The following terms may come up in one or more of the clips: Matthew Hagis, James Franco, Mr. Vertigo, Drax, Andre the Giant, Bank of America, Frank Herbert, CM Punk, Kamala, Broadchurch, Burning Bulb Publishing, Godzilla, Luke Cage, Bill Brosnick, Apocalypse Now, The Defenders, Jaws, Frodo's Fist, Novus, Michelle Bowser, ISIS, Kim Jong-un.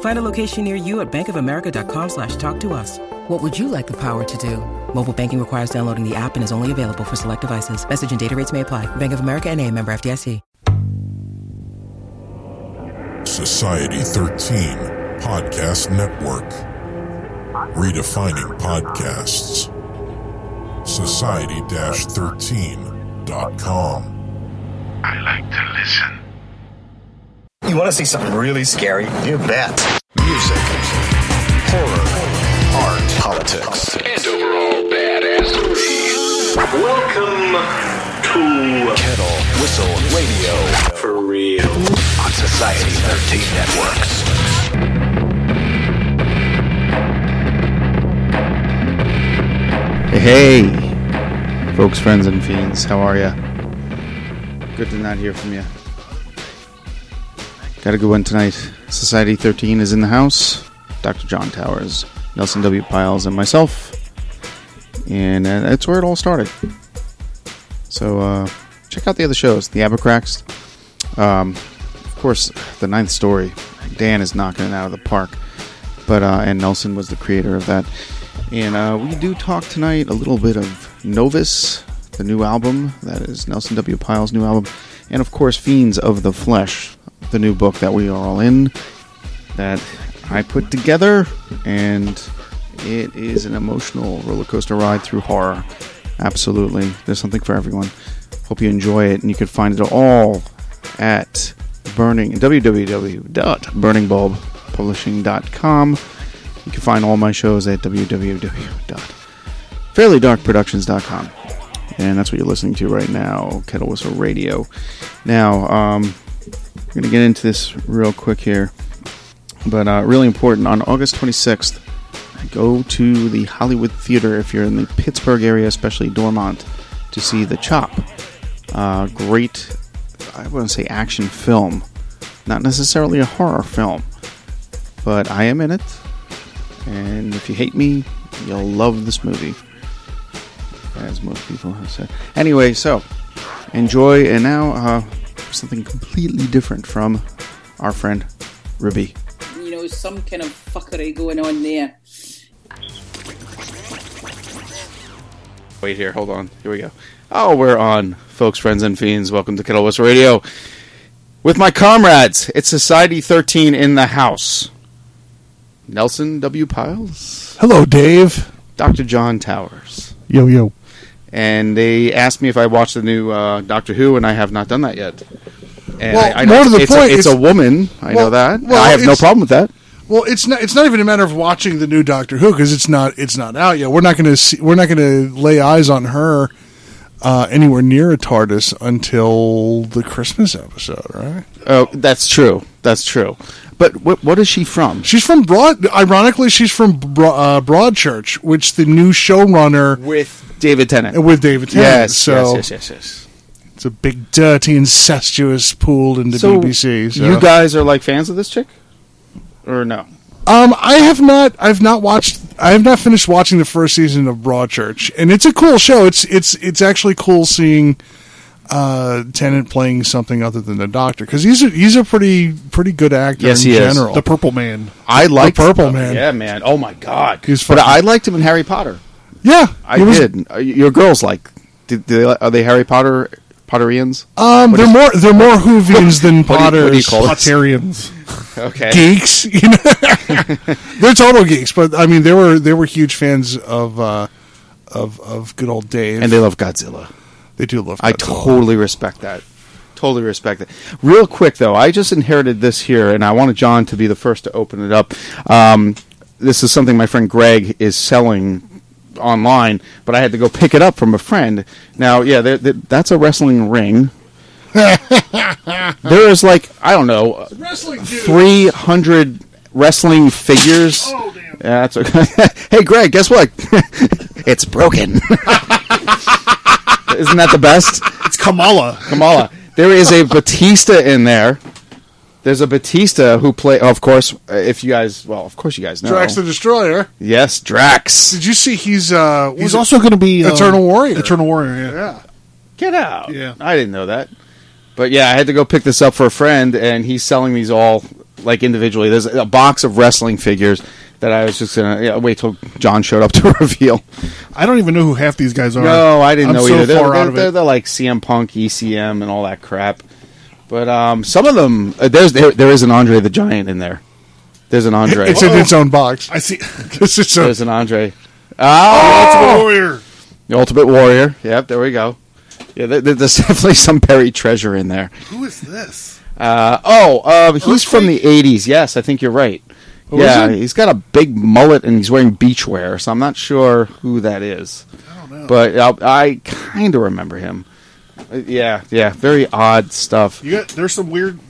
Find a location near you at bankofamerica.com/talktous. What would you like the power to do? Mobile banking requires downloading the app and is only available for select devices. Message and data rates may apply. Bank of America N.A., member FDIC. Society 13 Podcast Network. Redefining podcasts. Society-13.com. I like to listen. You want to see something really scary? You bet. Music, horror, art, politics, and overall badassery. Welcome to Kettle Whistle Radio. For real. On Society 13 Networks. Hey, folks, friends, and fiends, how are ya? Good to not hear from ya. Got a good one tonight. Society 13 is in the house. Dr. John Towers, Nelson W. Piles, and myself. And that's where it all started. So, check out the other shows, the Abercracks. Of course, the Ninth Story. Dan is knocking it out of the park. But and Nelson was the creator of that. And we do talk tonight a little bit of Novus, the new album. That is Nelson W. Piles' new album. And of course, Fiends of the Flesh, the new book that we are all in, that I put together. And it is an emotional roller coaster ride through horror. Absolutely. There's something for everyone. Hope you enjoy it, and you can find it all at www.burningbulbpublishing.com. You can find all my shows at www.fairlydarkproductions.com. And that's what you're listening to right now, Kettle Whistle Radio. Now, we're going to get into this real quick here, but really important. On August 26th, go to the Hollywood Theater if you're in the Pittsburgh area, especially Dormont, to see The Chop. Great, I wouldn't say action film, not necessarily a horror film, but I am in it, and if you hate me, you'll love this movie, as most people have said. Anyway, so enjoy, and now something completely different from our friend Ruby. You know, some kind of fuckery going on there. Wait here, hold on. Here we go. Oh, we're on, folks, friends, and fiends. Welcome to Kettle Whistle Radio. With my comrades, it's Society 13 in the house. Nelson W. Piles. Hello, Dave. Dr. John Towers. Yo, yo. And they asked me if I watched the new Doctor Who, and I have not done that yet. And well, I know more to the point, it's a woman. I know that. Well, I have no problem with that. Well, it's not even a matter of watching the new Doctor Who because it's not out yet. We're not going to lay eyes on her anywhere near a TARDIS until the Christmas episode, right? Oh, that's true. But what is she from? She's from Broadchurch, which the new showrunner with David Tennant. Yes. It's a big, dirty, incestuous pool into BBC. So you guys are like fans of this chick? Or no? I have not finished watching the first season of Broadchurch, and it's a cool show. It's actually cool seeing Tennant playing something other than the Doctor because he's a pretty good actor. Yes, in he general. Is. The Purple Man. I like the Purple Man. Yeah, man. Oh my God. But I liked him in Harry Potter. Yeah, I did. Your girls like? Are they Harry Potterians? They're more Whovians than Potterians. Okay. Geeks, you know? They're total geeks, but I mean they were huge fans of good old Dave, and they love Godzilla. They do love that. I totally respect that. Totally respect that. Real quick, though, I just inherited this here, and I wanted John to be the first to open it up. This is something my friend Greg is selling online, but I had to go pick it up from a friend. Now, yeah, that's a wrestling ring. There is, like, I don't know, 300 wrestling figures. Oh, damn. Yeah, that's okay. Hey, Greg, guess what? It's broken. Isn't that the best? It's Kamala. There is a Batista in there. There's a Batista who play. Of course, of course, you guys know Drax the Destroyer. Yes, Drax. Did you see? He's also going to be Eternal Warrior. Eternal Warrior. Yeah. Get out. Yeah. I didn't know that. But yeah, I had to go pick this up for a friend, and he's selling these all like individually. There's a box of wrestling figures that I was just going to wait till John showed up to reveal. I don't even know who half these guys are. No, I didn't know either. They're like CM Punk, ECM, and all that crap. But some of them, there is an Andre the Giant in there. There's an Andre. It's in its own box. I see. There's an Andre. Ultimate Warrior. The Ultimate Warrior. Yep, there we go. Yeah, there's definitely some buried treasure in there. Who is this? He's from the 80s. Yes, I think you're right. Oh, yeah, he's got a big mullet and he's wearing beachwear, so I'm not sure who that is. I don't know. But I kind of remember him. Yeah, very odd stuff. There's some weird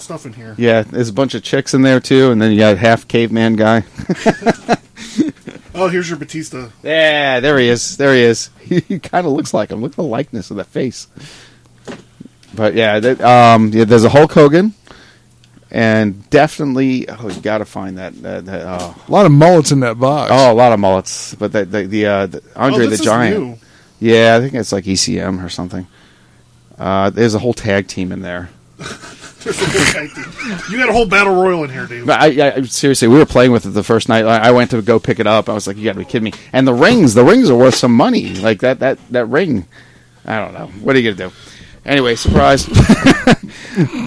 stuff in here. Yeah, there's a bunch of chicks in there too, and then you got half caveman guy. Oh, here's your Batista. Yeah, there he is. He kind of looks like him. Look at the likeness of that face. But yeah, there's a Hulk Hogan. And definitely, you got to find that a lot of mullets in that box. Oh, a lot of mullets, but the Andre the Giant. Yeah, I think it's like ECM or something. There's a whole tag team in there. There's a whole tag team. You got a whole battle royal in here, dude. I seriously, we were playing with it the first night. I went to go pick it up. I was like, "You got to be kidding me!" And the rings are worth some money. Like that ring. I don't know. What are you gonna do? Anyway, surprise.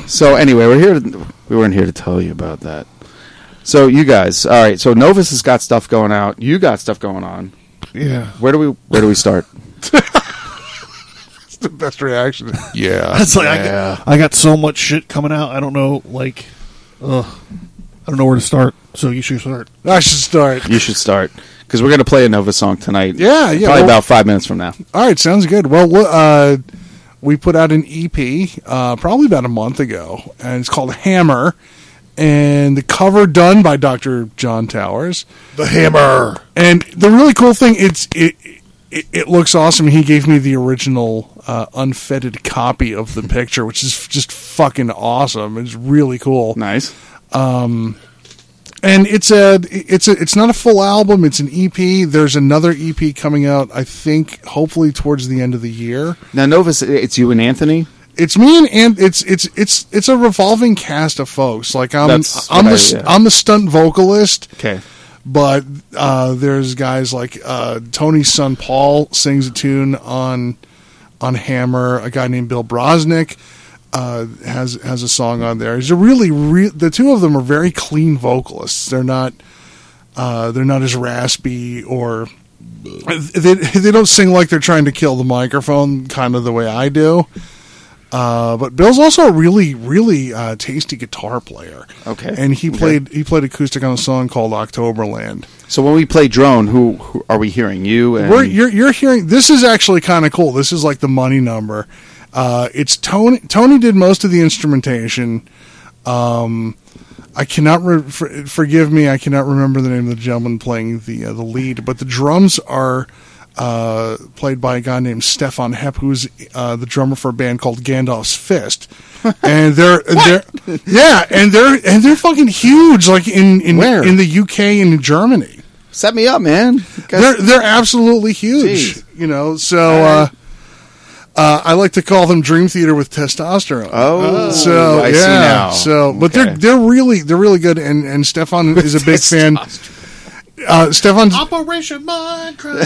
So anyway, we weren't here to tell you about that. So you guys, all right. So Novus has got stuff going out. You got stuff going on. Yeah. Where do we start? It's the best reaction. Yeah. That's like, yeah. I got so much shit coming out. I don't know. Like, I don't know where to start. So you should start. I should start. You should start. Because we're gonna play a Novus song tonight. Yeah. Probably about 5 minutes from now. All right. Sounds good. Well, we put out an EP probably about a month ago, and it's called Hammer, and the cover done by Dr. John Towers. The Hammer. And the really cool thing, it looks awesome. He gave me the original unfettered copy of the picture, which is just fucking awesome. It's really cool. Nice. And it's not a full album. It's an EP. There's another EP coming out, I think, hopefully towards the end of the year. Now, Novus, it's you and Anthony. It's me and it's a revolving cast of folks. Like I'm the stunt vocalist. Okay. But there's guys like Tony's son Paul sings a tune on Hammer. A guy named Bill Brosnick. Has a song on there. He's a the two of them are very clean vocalists. They're not as raspy or they don't sing like they're trying to kill the microphone, kind of the way I do. But Bill's also a really, really tasty guitar player. Okay, and he played acoustic on a song called Octoberland. So when we play drone, who are we hearing? You and you're hearing. This is actually kind of cool. This is like the money number. It's Tony. Tony did most of the instrumentation. I cannot forgive me. I cannot remember the name of the gentleman playing the lead, but the drums are played by a guy named Stefan Hepp, who's the drummer for a band called Gandalf's Fist, and they're fucking huge, like in the UK and in Germany. Set me up, man. They're absolutely huge. Jeez. You know, so. I like to call them Dream Theater with testosterone. Oh, so I see now. So, but okay. they're really good, and Stefan is a big fan. Stefan's Operation Minecraft.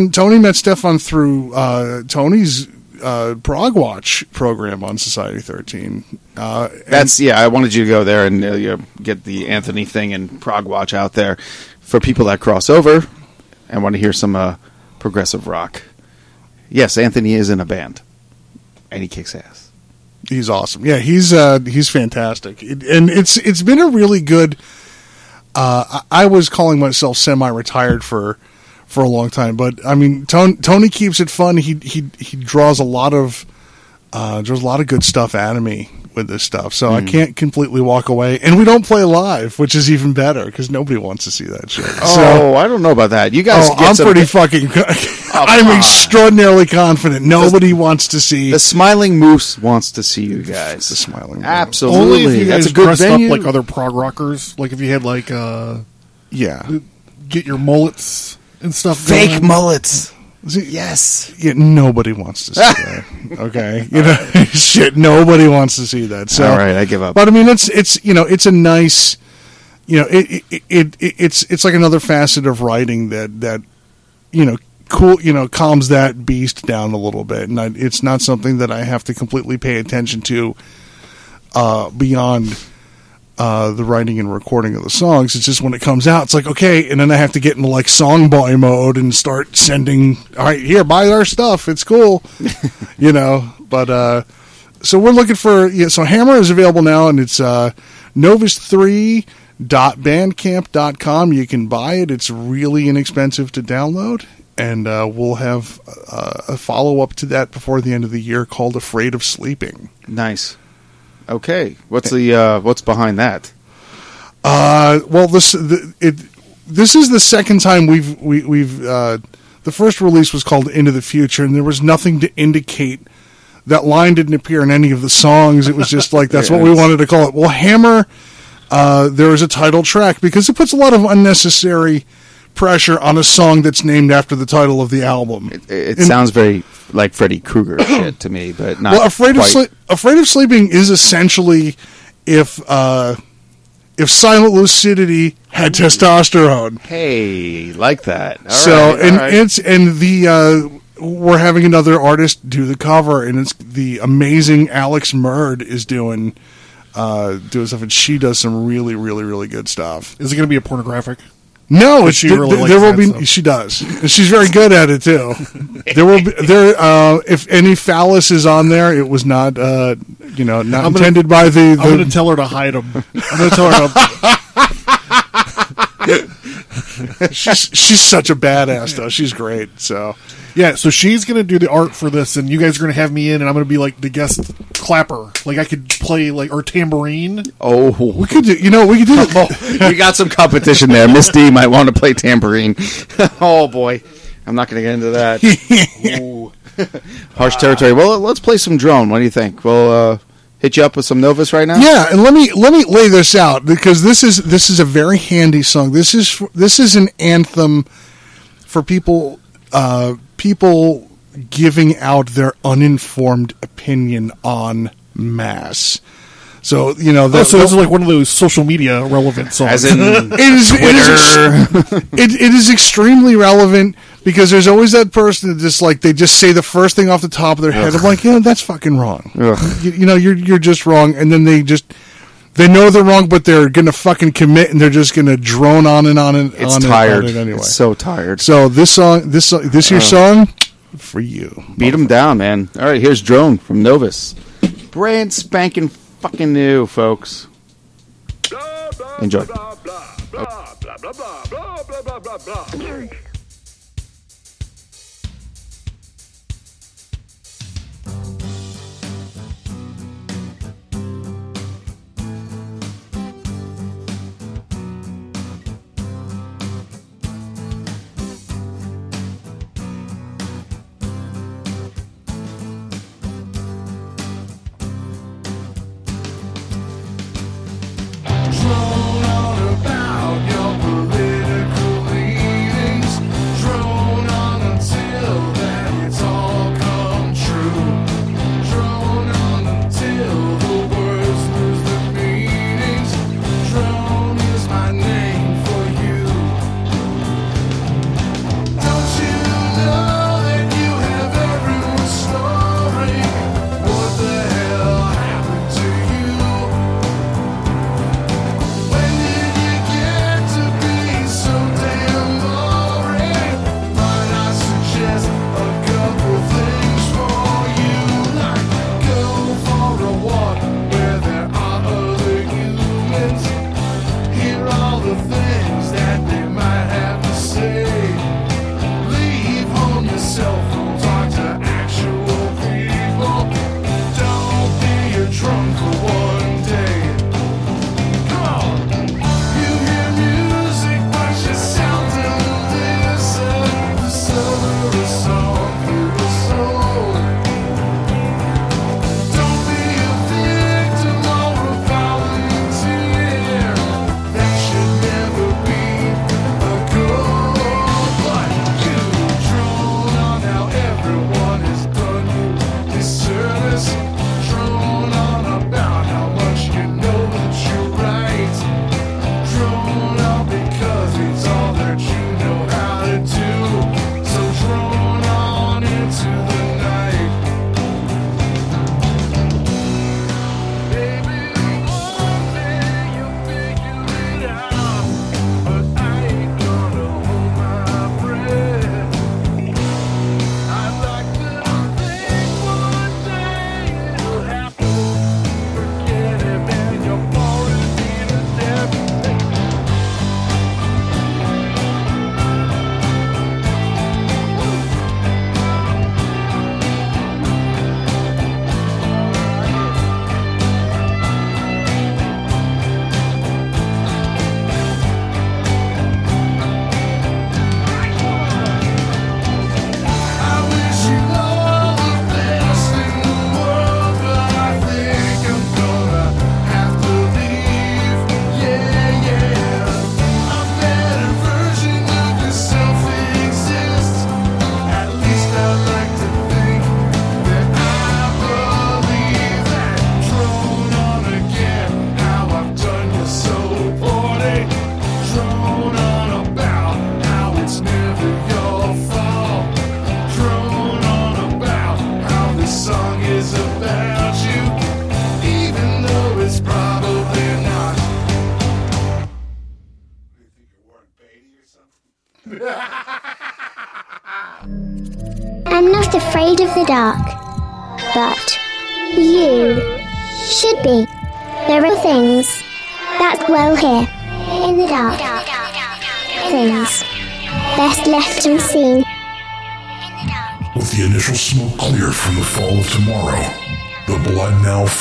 And Tony met Stefan through Tony's Prog Watch program on Society 13. I wanted you to go there and get the Anthony thing and Prog Watch out there for people that cross over. I want to hear some progressive rock. Yes, Anthony is in a band, and he kicks ass. He's awesome. Yeah, he's fantastic. And it's been a really good... I was calling myself semi-retired for a long time, but I mean, Tony keeps it fun. He draws a lot of good stuff out of me with this stuff, so I can't completely walk away. And we don't play live, which is even better because nobody wants to see that shit. I don't know about that. You guys, I'm extraordinarily confident. Nobody wants to see the Smiling Moose wants to see you guys. The Smiling Moose, absolutely. Only if you guys dressed up like other prog rockers, like if you had like get your mullets and stuff, fake mullets. Yes. Yeah, nobody wants to see that. Okay. You know, shit, nobody wants to see that. So, all right, I give up. But I mean, it's a nice, it's like another facet of writing that calms that beast down a little bit. And it's not something that I have to completely pay attention to beyond the writing and recording of the songs. It's just when it comes out, it's like, okay, and then I have to get into like songboy mode and start sending, all right, here, buy our stuff, it's cool. But so we're looking for so Hammer is available now, and it's novus3.bandcamp.com. you can buy it. It's really inexpensive to download, and we'll have a follow-up to that before the end of the year called Afraid of Sleeping. Nice. Okay, what's the what's behind that? Well, this is the second time we've the first release was called Into the Future, and there was nothing to indicate that line didn't appear in any of the songs. It was just like that's what we wanted to call it. Well, Hammer, there is a title track because it puts a lot of unnecessary pressure on a song that's named after the title of the album. It sounds very like Freddy Krueger shit to me, but not. Well, Afraid of Sleeping is essentially if Silent Lucidity had testosterone. Hey, like that. All so, right, and right. It's and the we're having another artist do the cover, and it's the amazing Alex Murd is doing stuff, and she does some really, really, really good stuff. Is it going to be a pornographic? No, it's, she really there will be. Stuff. She does, and she's very good at it too. There will be if any phallus is on there, it was not not intended by the. I'm going to tell her to hide them. I'm going to tell her to. she's such a badass though. She's great. So yeah, so she's going to do the art for this, and you guys are going to have me in, and I'm going to be like the guest clapper. Like I could play like our tambourine. Oh, we could do it. We got some competition there. Miss D might want to play tambourine. Oh boy, I'm not going to get into that. Harsh territory. Well, let's play some drone. What do you think? We'll hit you up with some Novus right now. Yeah, and let me lay this out because this is a very handy song. This is an anthem for people. People giving out their uninformed opinion en masse. So, this is like one of those social media relevant songs. As in Twitter. It is extremely relevant because there's always that person that just like, they just say the first thing off the top of their head. I'm like, that's fucking wrong. You're just wrong. And then they know they're wrong, but they're going to fucking commit, and they're just going to drone on and on and on. It's tired. Anyway. It's so tired. So this year's song, for you. Beat them down, man. All right, here's Drone from Novus. Brand spanking fucking new, folks. Enjoy. Drone on about your political leanings. I'm not afraid of the dark, but you should be. There are things that dwell here in the dark. Things best left unseen. With the initial smoke clear from the fall of tomorrow, the blood now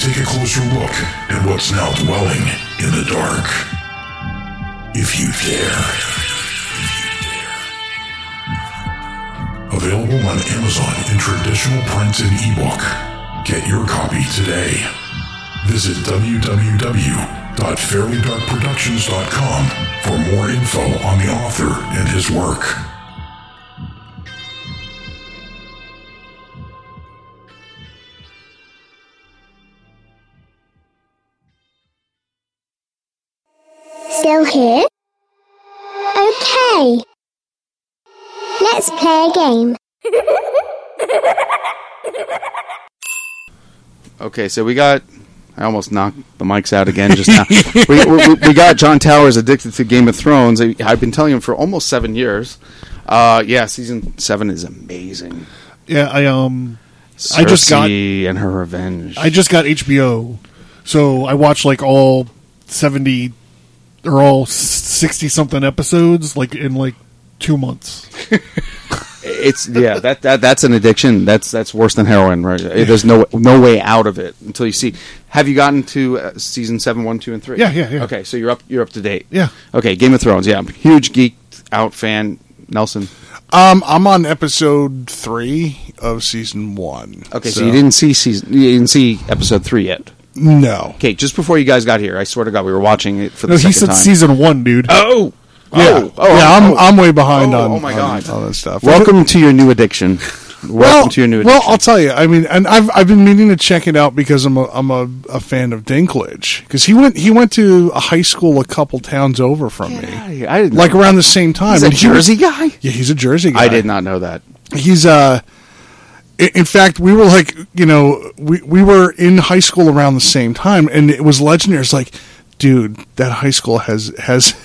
Take a closer look at what's now dwelling in the dark. If you dare. Available on Amazon in traditional print and ebook. Get your copy today. Visit www.fairlydarkproductions.com for more info on the author and his work. Still here? Okay. Let's play a game. Okay, so we got... I almost knocked the mics out again just now. we got John Towers addicted to Game of Thrones. I've been telling him for almost 7 years. Yeah, season 7 is amazing. Yeah, Cersei I just got and her revenge. I just got HBO, so I watched like all 70. They're all 60-something episodes, like in like 2 months. It's yeah, that's an addiction. That's worse than heroin. Right? There's no way out of it until you see. Have you gotten to season 7, 1, 2, and 3? Yeah. Okay, so you're up to date. Yeah. Okay, Game of Thrones. Yeah, I'm a huge geeked out fan. Nelson, I'm on episode 3 of season 1. Okay, so you didn't see episode 3 yet. No. Okay, just before you guys got here, I swear to God, we were watching it for the second time. No, he said season 1, dude. I'm way behind on that stuff. Welcome to your new addiction. Well, I'll tell you. I mean, and I've been meaning to check it out because I'm a fan of Dinklage because he went to a high school a couple towns over from me. I didn't like know around that. The same time. He's a Jersey guy? Yeah, he's a Jersey guy. I did not know that. He's in fact, we were like, you know, we were in high school around the same time, and it was legendary. It's like, dude, that high school has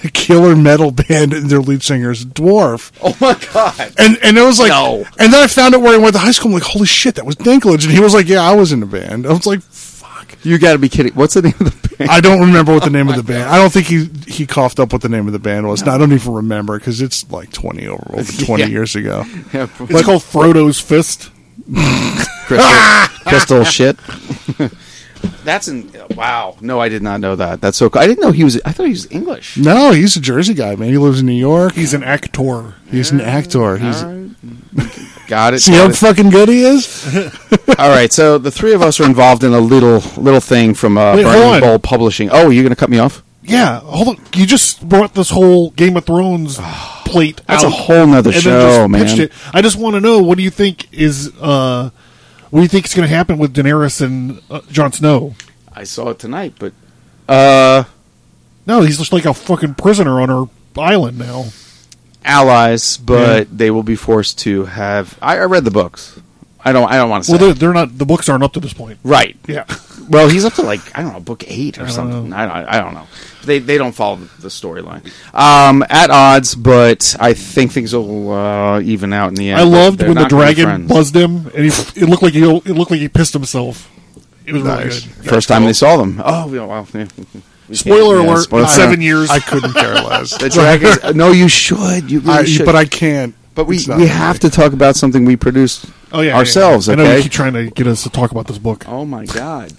a killer metal band, and their lead singer is a dwarf. Oh my God! And it was like, no. And then I found out where he went to high school. I'm like, holy shit, that was Dinklage, and he was like, yeah, I was in the band. I was like, fuck, you got to be kidding! What's the name of the band? I don't remember what the name of the band. God. I don't think he coughed up what the name of the band was. No. I don't even remember because it's like 20 years ago. Yeah, it's called Frodo's Fist. Crystal shit. That's wow. No, I did not know that. That's so cool. I didn't know I thought he was English. No, he's a Jersey guy, man. He lives in New York. He's an actor. He's all right. Got it. See how fucking good he is? All right, so the three of us are involved in a little thing from Burning Bulb Publishing. Oh, you're going to cut me off? Yeah, hold on. You just brought this whole Game of Thrones plate out. That's a whole nother show, man. I just want to know, what do you think is it's going to happen with Daenerys and Jon Snow? I saw it tonight, but no, he's just like a fucking prisoner on her island now. Allies, but they will be forced to have. I read the books. I don't want to say. Well, they're not. The books aren't up to this point, right? Yeah. Well, he's up to like book 8 or something. Know. I don't know. They don't follow the storyline. At odds, but I think things will even out in the end. I loved when the dragon buzzed him, and it looked like he pissed himself. It was nice. Really good. First time they saw them. Oh, yeah, wow. Yeah. Spoiler alert! Spoiler 7 years. I couldn't care less. The dragon. No, you should. You really should. But I can't. But we have to talk about something we produced ourselves. Yeah. I know you keep trying to get us to talk about this book. Oh my God!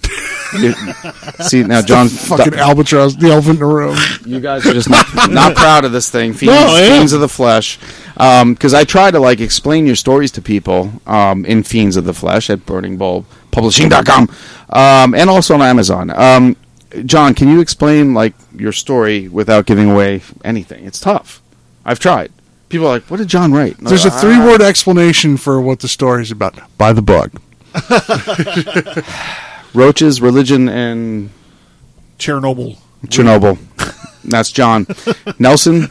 See now, John, fucking albatross, the elephant in the room. You guys are just not proud of this thing. Fiends of the Flesh. Because I try to like explain your stories to people in Fiends of the Flesh at BurningBulbPublishing.com and also on Amazon. John, can you explain like your story without giving away anything? It's tough. I've tried. People are like, what did John write? There's a three-word explanation for what the story's about. By the bug. Roaches, religion, and... Chernobyl. That's John. Nelson?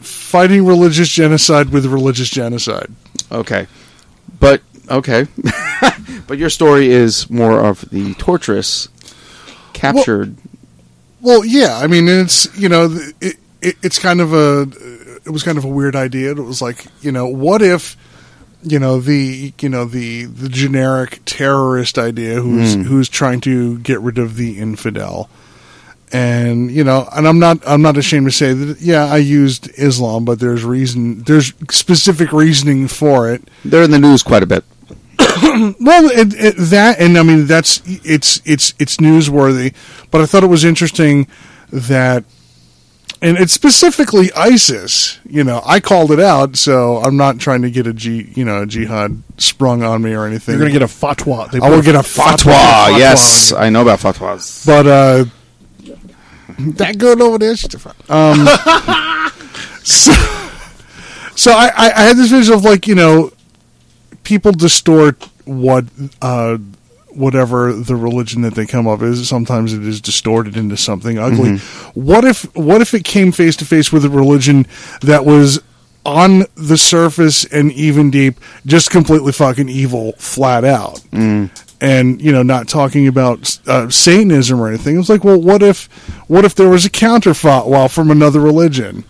Fighting religious genocide with religious genocide. Okay. But your story is more of the torturous, captured... Well, yeah. I mean, it was kind of a weird idea. It was like, what if... the generic terrorist idea who's trying to get rid of the infidel. And, and I'm not ashamed to say that, yeah, I used Islam, but there's specific reasoning for it. They're in the news quite a bit. Well, it's newsworthy, but I thought it was interesting that, and it's specifically ISIS. I called it out, so I'm not trying to get a jihad sprung on me or anything. You're going to get a fatwa. I will get a fatwa. Yes, I know about fatwas. But that good over there, Stefan. So I had this vision of people distort whatever the religion that they come up is, sometimes it is distorted into something ugly. Mm-hmm. What if it came face to face with a religion that was on the surface and even deep, just completely fucking evil, flat out, and not talking about Satanism or anything? It was like, well, what if there was a counter fatwa from another religion?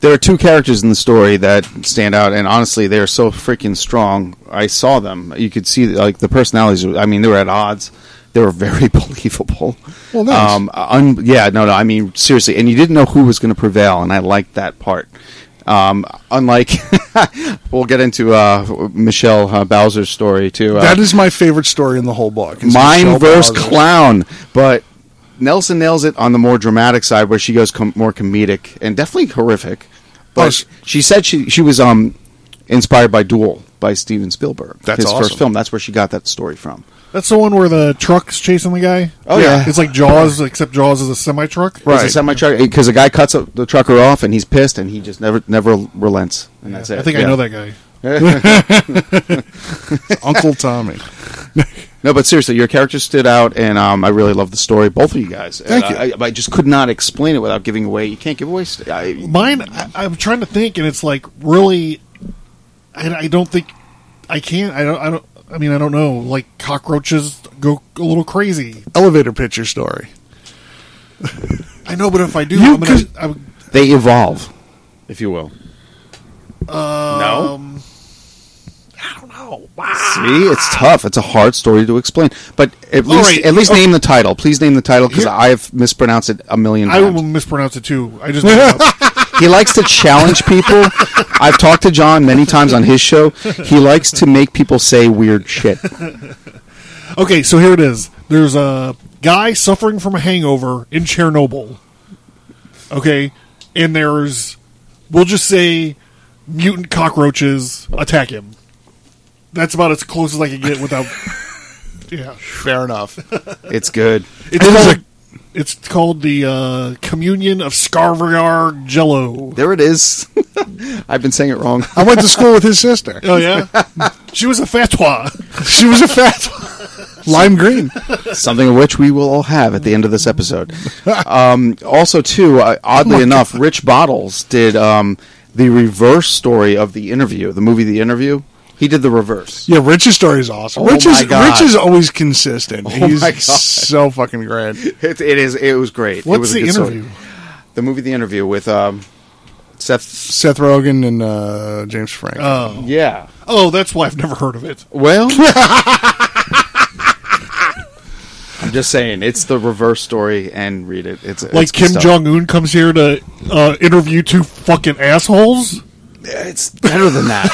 There are two characters in the story that stand out, and honestly, they are so freaking strong. I saw them. You could see, the personalities. I mean, they were at odds. They were very believable. Well, nice. I mean, seriously. And you didn't know who was going to prevail, and I liked that part. Unlike, we'll get into Michelle Bowser's story, too. That is my favorite story in the whole book. Mine versus Clown, but... Nelson nails it on the more dramatic side, where she goes more comedic and definitely horrific. But she said she was inspired by Duel by Steven Spielberg. That's his awesome. First film. That's where she got that story from. That's the one where the truck's chasing the guy. Oh yeah. It's like Jaws, except Jaws is a semi truck. Right, it's a semi truck because the guy cuts the trucker off and he's pissed and he just never relents. And that's it. I think I know that guy. Uncle Tommy. No, but seriously, your character stood out, and I really love the story, both of you guys. Thank you. I just could not explain it without giving away. You can't give away. I'm trying to think, and it's like, really, I don't think I can. I don't know. Like, cockroaches go a little crazy. Elevator pitcher story. I know, but if I do, they evolve, if you will. No. I don't know. Wow. See, it's tough. It's a hard story to explain. But at least name the title. Please name the title, because I've mispronounced it a million times. I will mispronounce it too. I just He likes to challenge people. I've talked to John many times on his show. He likes to make people say weird shit. Okay, so here it is. There's a guy suffering from a hangover in Chernobyl. Okay, and there's, we'll just say, mutant cockroaches attack him. That's about as close as I can get without... Yeah. Fair enough. It's good. It's called the Communion of Scarvagar Jello. There it is. I've been saying it wrong. I went to school with his sister. Oh, yeah? She was a fatwa. Lime green. Something of which we will all have at the end of this episode. Also, too, oddly enough, God. Rich Bottles did the reverse story of The Interview, the movie The Interview. He did the reverse. Yeah, Rich's story is awesome. Oh, Rich is always consistent. Oh, he's so fucking great. It was great. What's The Interview? Story. The movie The Interview with Seth Rogen and James Franco. Oh. Yeah. Oh, that's why I've never heard of it. Well, I'm just saying, it's the reverse story, and read it. It's like Kim Jong-un comes here to interview two fucking assholes? It's better than that.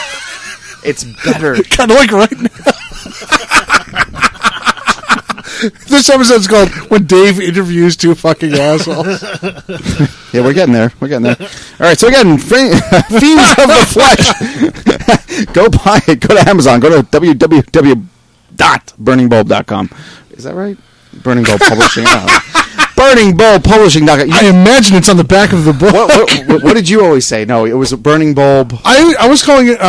It's better. Kind of like right now. This episode's called When Dave Interviews Two Fucking Assholes. Yeah, we're getting there. All right, so again, Fiends of the Flesh. Go buy it. Go to Amazon. Go to www.burningbulb.com. Is that right? Burning Bulb Publishing. Burning Bulb Publishing. I imagine it's on the back of the book. What did you always say? No, it was a Burning Bulb. I was calling it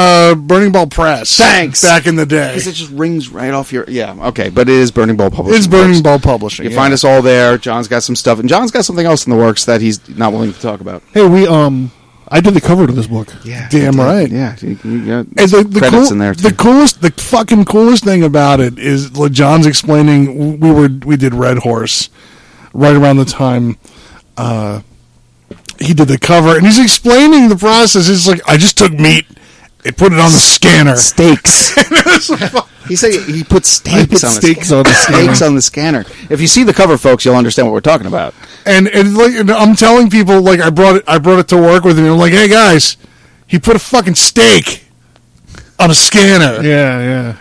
Burning Bulb Press. Thanks. Back in the day. Because it just rings right off your... Yeah, okay. But it is Burning Bulb Publishing. It's Burning Bulb Publishing. You find us all there. John's got some stuff. And John's got something else in the works that he's not willing to talk about. Hey, we... I did the cover to this book. Yeah, damn right. Yeah, you got the credits in there too. The fucking coolest thing about it is John's explaining. We did Red Horse right around the time he did the cover, and he's explaining the process. He's like, I just took meat and put it on the scanner. Steaks. He said he put steaks on the scanner. If you see the cover, folks, you'll understand what we're talking about. And I'm telling people, like, I brought it to work with me. I'm like, hey guys, he put a fucking steak on a scanner. Yeah.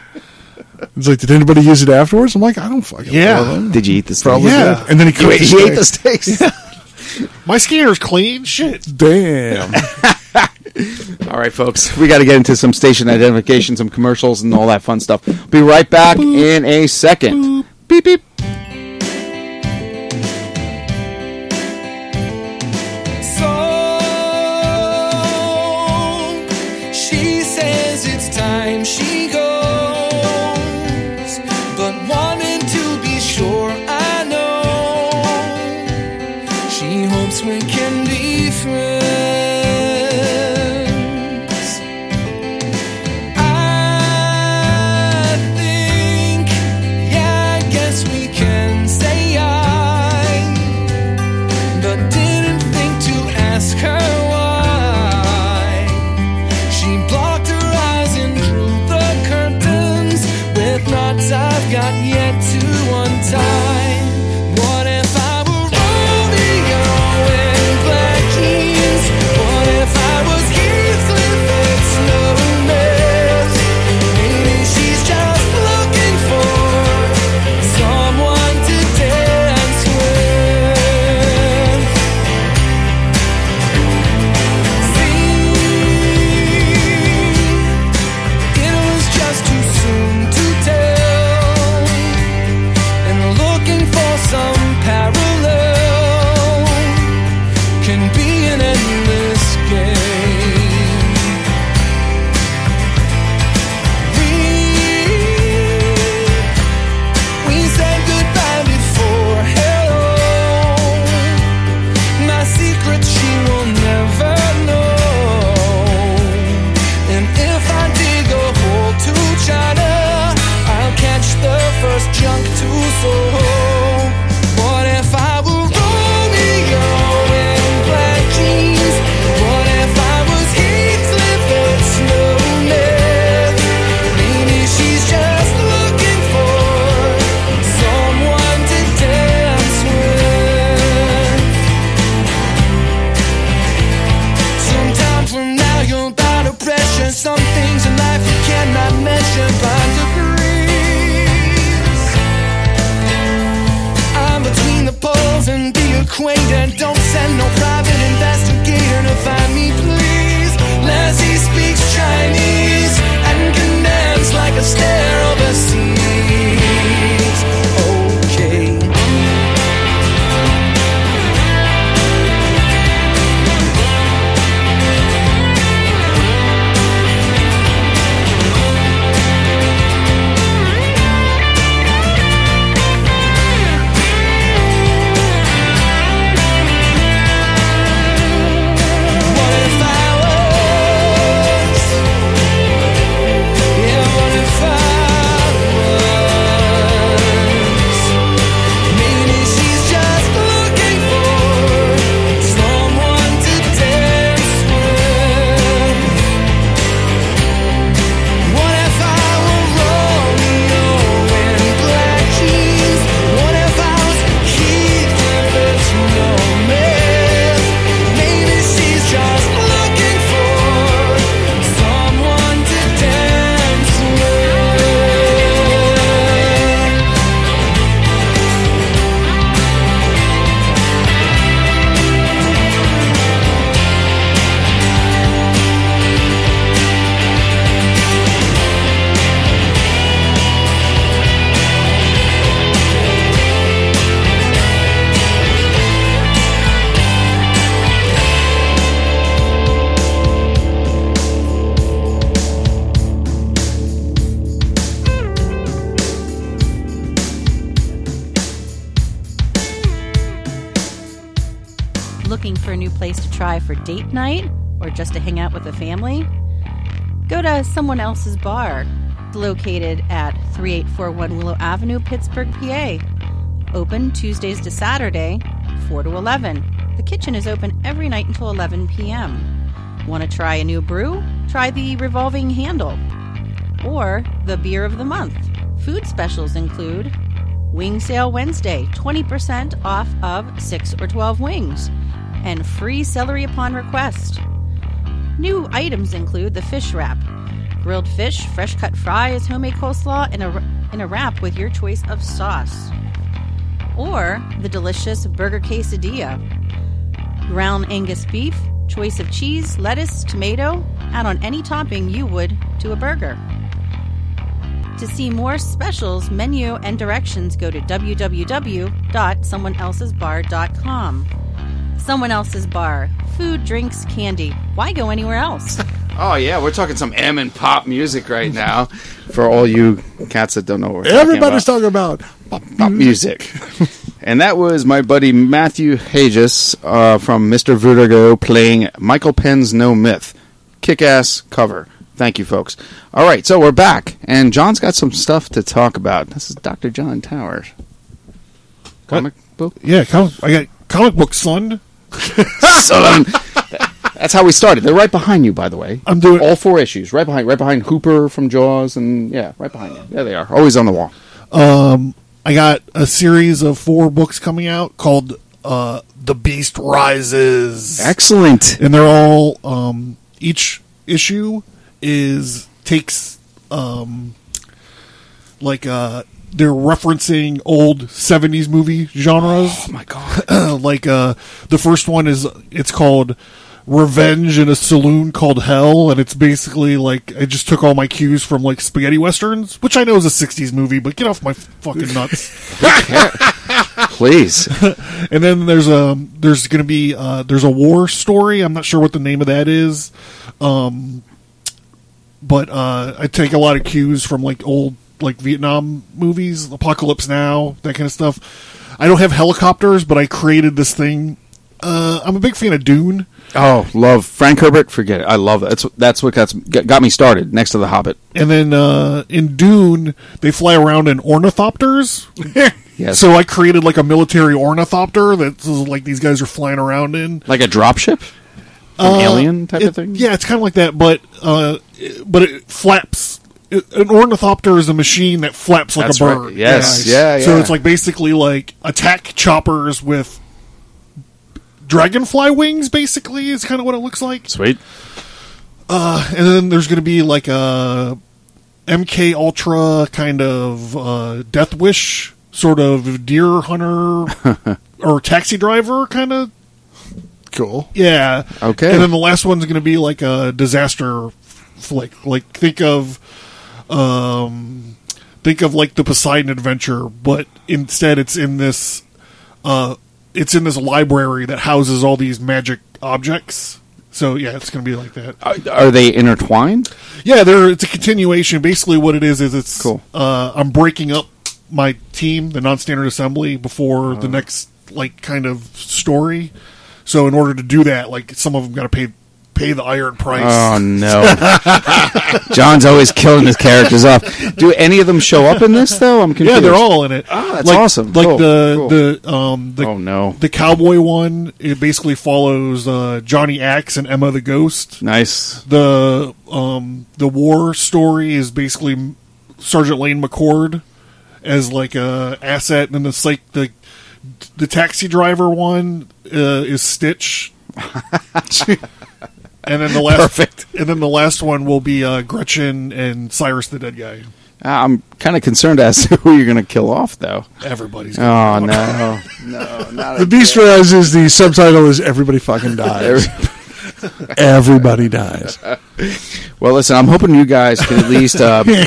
It's like, did anybody use it afterwards? I'm like, I don't fucking know. Did you eat the steak? Probably. Yeah. And then he ate the steaks. Yeah. My scanner's clean. Shit. Damn. All right, folks, we got to get into some station identification, some commercials, and all that fun stuff. Be right back in a second. Beep, beep. So she says it's time she goes, but wanting to be sure I know, she hopes we can be friends. new place to try for date night or just to hang out with the family? Go to Someone Else's Bar, located at 3841 Willow Avenue, Pittsburgh, PA. Open Tuesdays to Saturday, 4 to 11. The kitchen is open every night until 11 p.m. Want to try a new brew? Try the Revolving Handle or the Beer of the Month. Food specials include Wing Sale Wednesday, 20% off of 6 or 12 wings, and free celery upon request. New items include the fish wrap, grilled fish, fresh-cut fries, homemade coleslaw, and in a wrap with your choice of sauce. Or the delicious burger quesadilla, ground Angus beef, choice of cheese, lettuce, tomato, add on any topping you would to a burger. To see more specials, menu, and directions, go to www.someoneelsesbar.com. Someone Else's Bar. Food, drinks, candy. Why go anywhere else? Oh, yeah, we're talking some M and pop music right now for all you cats that don't know what we're talking about. Pop music. And that was my buddy Matthew Hagis from Mr. Vertigo playing Michael Penn's No Myth. Kick-ass cover. Thank you, folks. All right, so we're back, and John's got some stuff to talk about. This is Dr. John Towers. Comic book? Yeah, I got comic book, son. Son. That's how we started. They're right behind you, by the way. I'm doing all four issues. Right behind Hooper from Jaws, and yeah, right behind you. There they are, always on the wall. I got a series of four books coming out called The Beast Rises. Excellent. And they're all each issue takes they're referencing old 70s movie genres. Oh my god. The first one is, it's called Revenge in a Saloon Called Hell, and it's basically like I just took all my cues from like spaghetti westerns, which I know is a 60s movie, but get off my fucking nuts. Please. And then there's a war story. I'm not sure what the name of that is. But I take a lot of cues from like old like Vietnam movies, Apocalypse Now, that kind of stuff. I don't have helicopters, but I created this thing. I'm a big fan of Dune. Oh, love Frank Herbert. Forget it. I love it. That's what got me started. Next to the Hobbit. And then in Dune, they fly around in ornithopters. Yes. So I created like a military ornithopter that's like these guys are flying around in, like a dropship. An alien type of thing? Yeah, it's kind of like that, but it flaps. An ornithopter is a machine that flaps like a bird. Right. Yes, yeah. So it's like basically like attack choppers with dragonfly wings, basically, is kind of what it looks like. Sweet. And then there's going to be like a MK Ultra kind of Death Wish sort of deer hunter or taxi driver kind of. Cool. Yeah. Okay. And then the last one's going to be like a disaster flick. Like think of like the Poseidon Adventure, but instead it's in this library that houses all these magic objects. So yeah, it's going to be like that. Are they intertwined? Yeah, it's a continuation. Basically, what it is it's cool. I'm breaking up my team, the Non-Standard Assembly, before the next like kind of story. So in order to do that, like some of them got to pay the iron price. Oh no! John's always killing his characters off. Do any of them show up in this though? I'm confused. Yeah, they're all in it. Oh, that's awesome. Like the cowboy one. It basically follows Johnny Axe and Emma the Ghost. Nice. The war story is basically Sergeant Lane McCord as like a asset, and then it's like the taxi driver one is Stitch, and then the last one will be Gretchen and Cyrus the Dead Guy. I'm kind of concerned as to who you're going to kill off, though. Everybody's going to kill off. No, not The Beast Rises. The subtitle is Everybody Fucking Dies. Everybody dies. Well, listen, I'm hoping you guys can at least I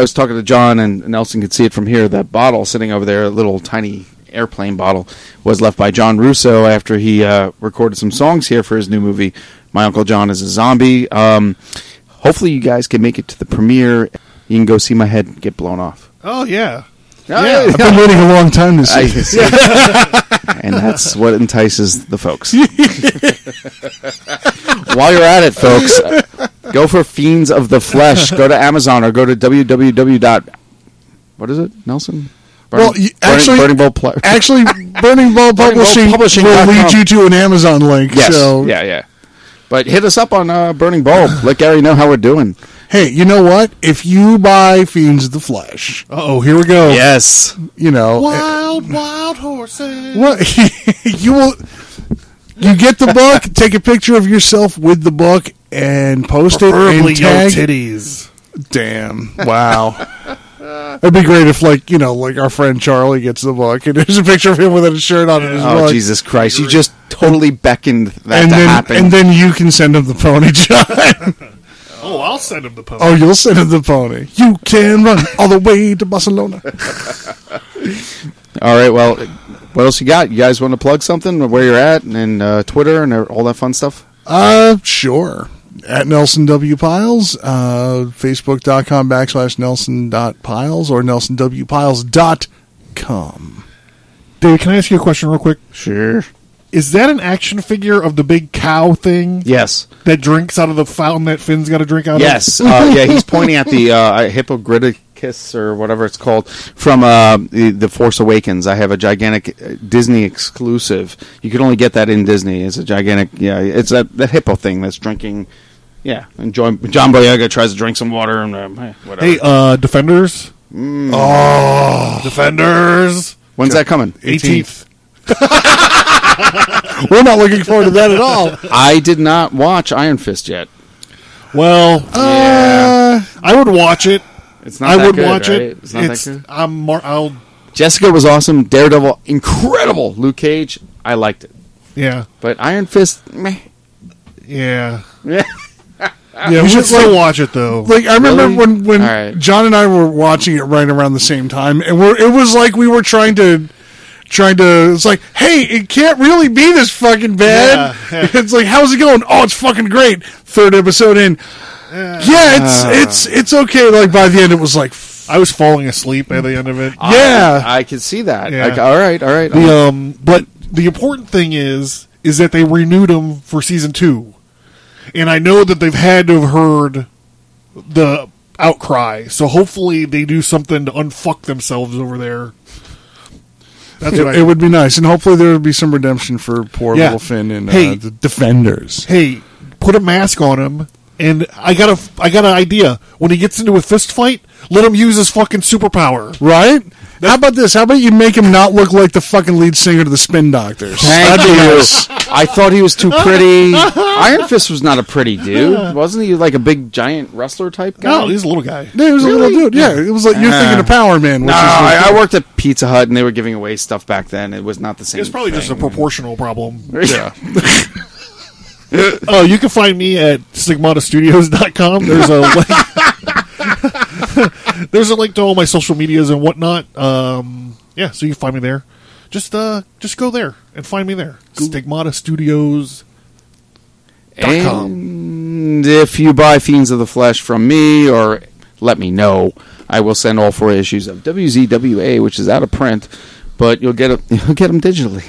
was talking to John, and Nelson could see it from here. That bottle sitting over there, a little tiny airplane bottle, was left by John Russo after he recorded some songs here for his new movie, My Uncle John is a Zombie. Hopefully you guys can make it to the premiere. You can go see my head get blown off. Oh, yeah. I've been waiting a long time this season. And that's what entices the folks. While you're at it, folks, go for Fiends of the Flesh. Go to Amazon or go to www. What is it, Nelson? Burning Bulb Publishing will lead you to an Amazon link. Yes. So. Yeah. But hit us up on Burning Bulb. Let Gary know how we're doing. Hey, you know what? If you buy Fiends of the Flesh, here we go. Yes, wild horses. What you get the book? Take a picture of yourself with the book and post preferably it and tag your titties. Damn! Wow. It'd be great if, like our friend Charlie gets the book and there's a picture of him without a shirt on in his book. Oh, Jesus Christ. You just totally beckoned that to happen. And then you can send him the pony, John. Oh, I'll send him the pony. Oh, you'll send him the pony. You can run all the way to Barcelona. All right, well, what else you got? You guys want to plug something, where you're at, and Twitter and all that fun stuff? Sure. At Nelson W. Piles, facebook.com/Nelson.Piles or NelsonWPiles.com. David, can I ask you a question real quick? Sure. Is that an action figure of the big cow thing? Yes. That drinks out of the fountain that Finn's got to drink out of? Yes. He's pointing at the Hippogriticus or whatever it's called from The Force Awakens. I have a gigantic Disney exclusive. You can only get that in Disney. It's a gigantic, it's that hippo thing that's drinking. Yeah, and John Boyega tries to drink some water and whatever. Hey, Defenders. Mm. Oh, Defenders. When's that coming? 18th. We're not looking forward to that at all. I did not watch Iron Fist yet. Well, I would watch it. It's not. I that would good, watch right? it. It's not it's, that good. I'm more. I'll. Jessica was awesome. Daredevil, incredible. Luke Cage, I liked it. Yeah, but Iron Fist, meh. Yeah. Yeah, we should still watch it though. Like I remember when John and I were watching it right around the same time, and it was like we were trying to. It's like, hey, it can't really be this fucking bad. Yeah. It's like, how's it going? Oh, it's fucking great. Third episode in. It's okay. Like by the end, it was like I was falling asleep at the end of it. I could see that. Yeah. Like, all right. But the important thing is that they renewed him for season 2. And I know that they've had to have heard the outcry. So hopefully they do something to unfuck themselves over there. That's what it would be nice. And hopefully there would be some redemption for poor little Finn and the Defenders. Hey, put a mask on him. And I got an idea. When he gets into a fist fight, let him use his fucking superpower. Right? How about this? How about you make him not look like the fucking lead singer to the Spin Doctors? Thank you. I thought he was too pretty. Iron Fist was not a pretty dude. Wasn't he like a big giant wrestler type guy? No, he was a little guy. Yeah, he was a little dude. Yeah, it was like you're thinking of Power Man. I worked at Pizza Hut and they were giving away stuff back then. It was not the same. It was probably just a proportional problem. Yeah. You can find me at stigmatastudios.com. There's a link. There's a link to all my social medias and whatnot. So you can find me there. Just go there and find me there. stigmatastudios.com. And if you buy Fiends of the Flesh from me, or let me know, I will send all 4 issues of WZWA, which is out of print, but you'll get them digitally.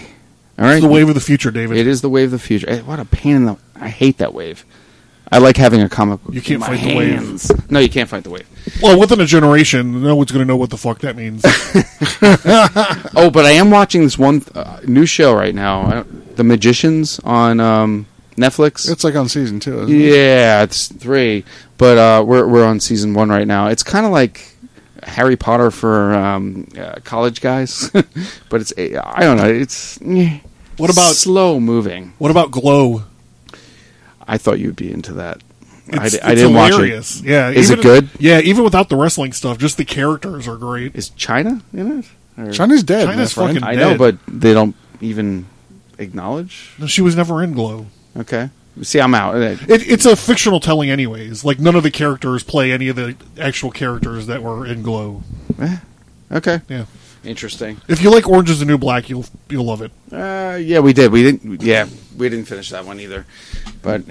All right. It's the wave of the future, David. It is the wave of the future. What a pain in the... I hate that wave. I like having a comic book. You can't fight the wave. No, you can't fight the wave. Well, within a generation, no one's going to know what the fuck that means. But I am watching this one new show right now, The Magicians on Netflix. It's like on season 2, isn't it? Yeah, it's 3. But we're on season 1 right now. It's kind of like... Harry Potter for college guys, but it's I don't know. It's what about slow moving? What about Glow? I thought you'd be into that. I didn't hilarious. Watch it. Yeah, is it good? Yeah, even without the wrestling stuff, just the characters are great. Is China in it? Or China's dead. China's fucking dead. I know, but they don't even acknowledge. No, she was never in Glow. Okay. See, I'm out. It's a fictional telling anyways. Like, none of the characters play any of the actual characters that were in Glow. Okay. Yeah. Interesting. If you like Orange is the New Black, you'll love it. Yeah, we did. We didn't finish that one either. But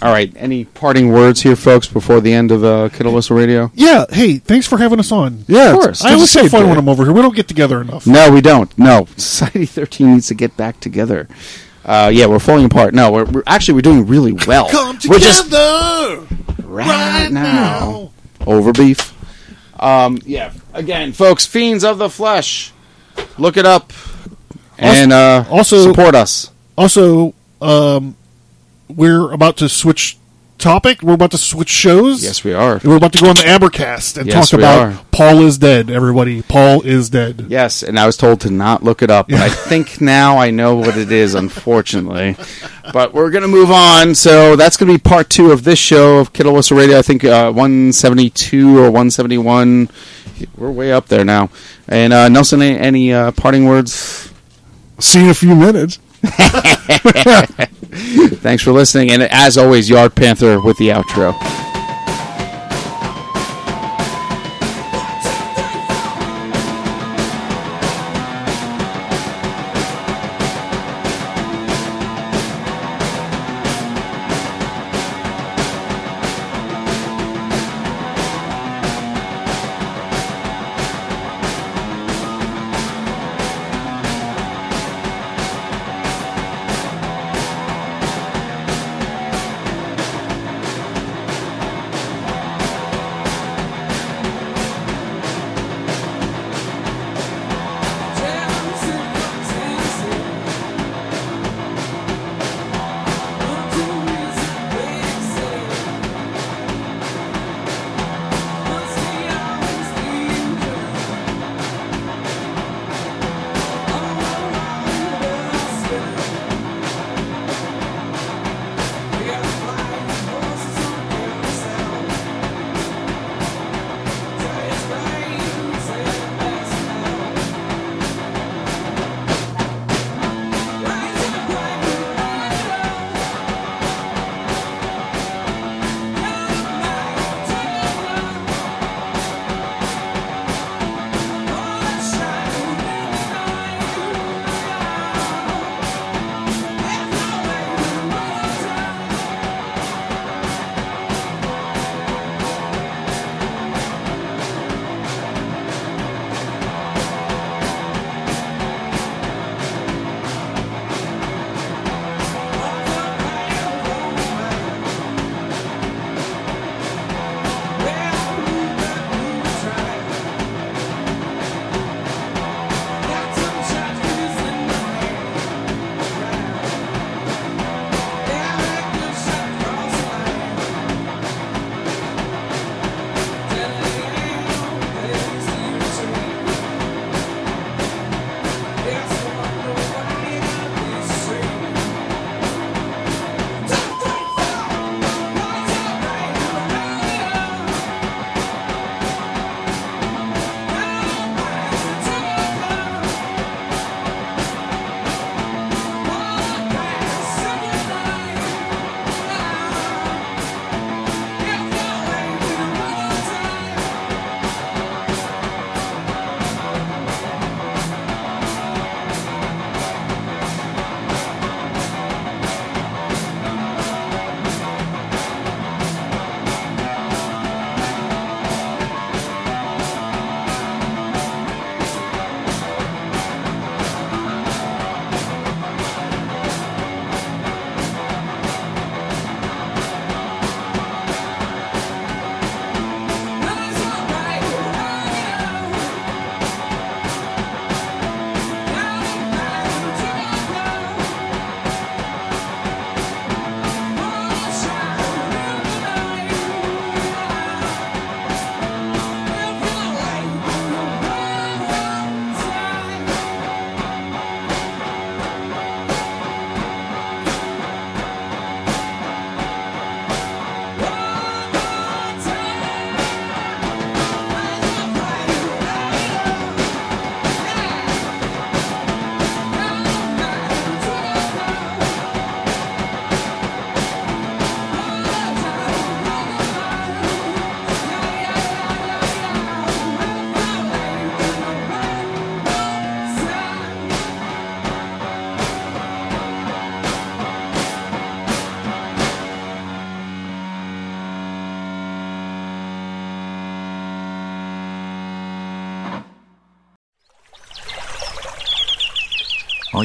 All right. Any parting words here, folks, before the end of Kettle Whistle Radio? Yeah. Hey, thanks for having us on. Yeah, of course. I always have fun when I'm over here. We don't get together enough. No, we don't. No. Society 13 needs to get back together. Yeah, we're falling apart. No, we're doing really well. Come together! We're just right now. Over beef. Yeah. Again, folks, Fiends of the Flesh. Look it up. And also support us. Also, we're about to switch topic. We're about to switch shows. Yes, we are. And we're about to go on the Abercast and talk about Paul is Dead, everybody. Paul is Dead. Yes, and I was told to not look it up, but I think now I know what it is, unfortunately. But we're going to move on. So that's going to be part 2 of this show of Kettle Whistle Radio. I think 172 or 171. We're way up there now. And Nelson, any parting words? See you in a few minutes. Thanks for listening, and as always, Yard Panther with the outro. Are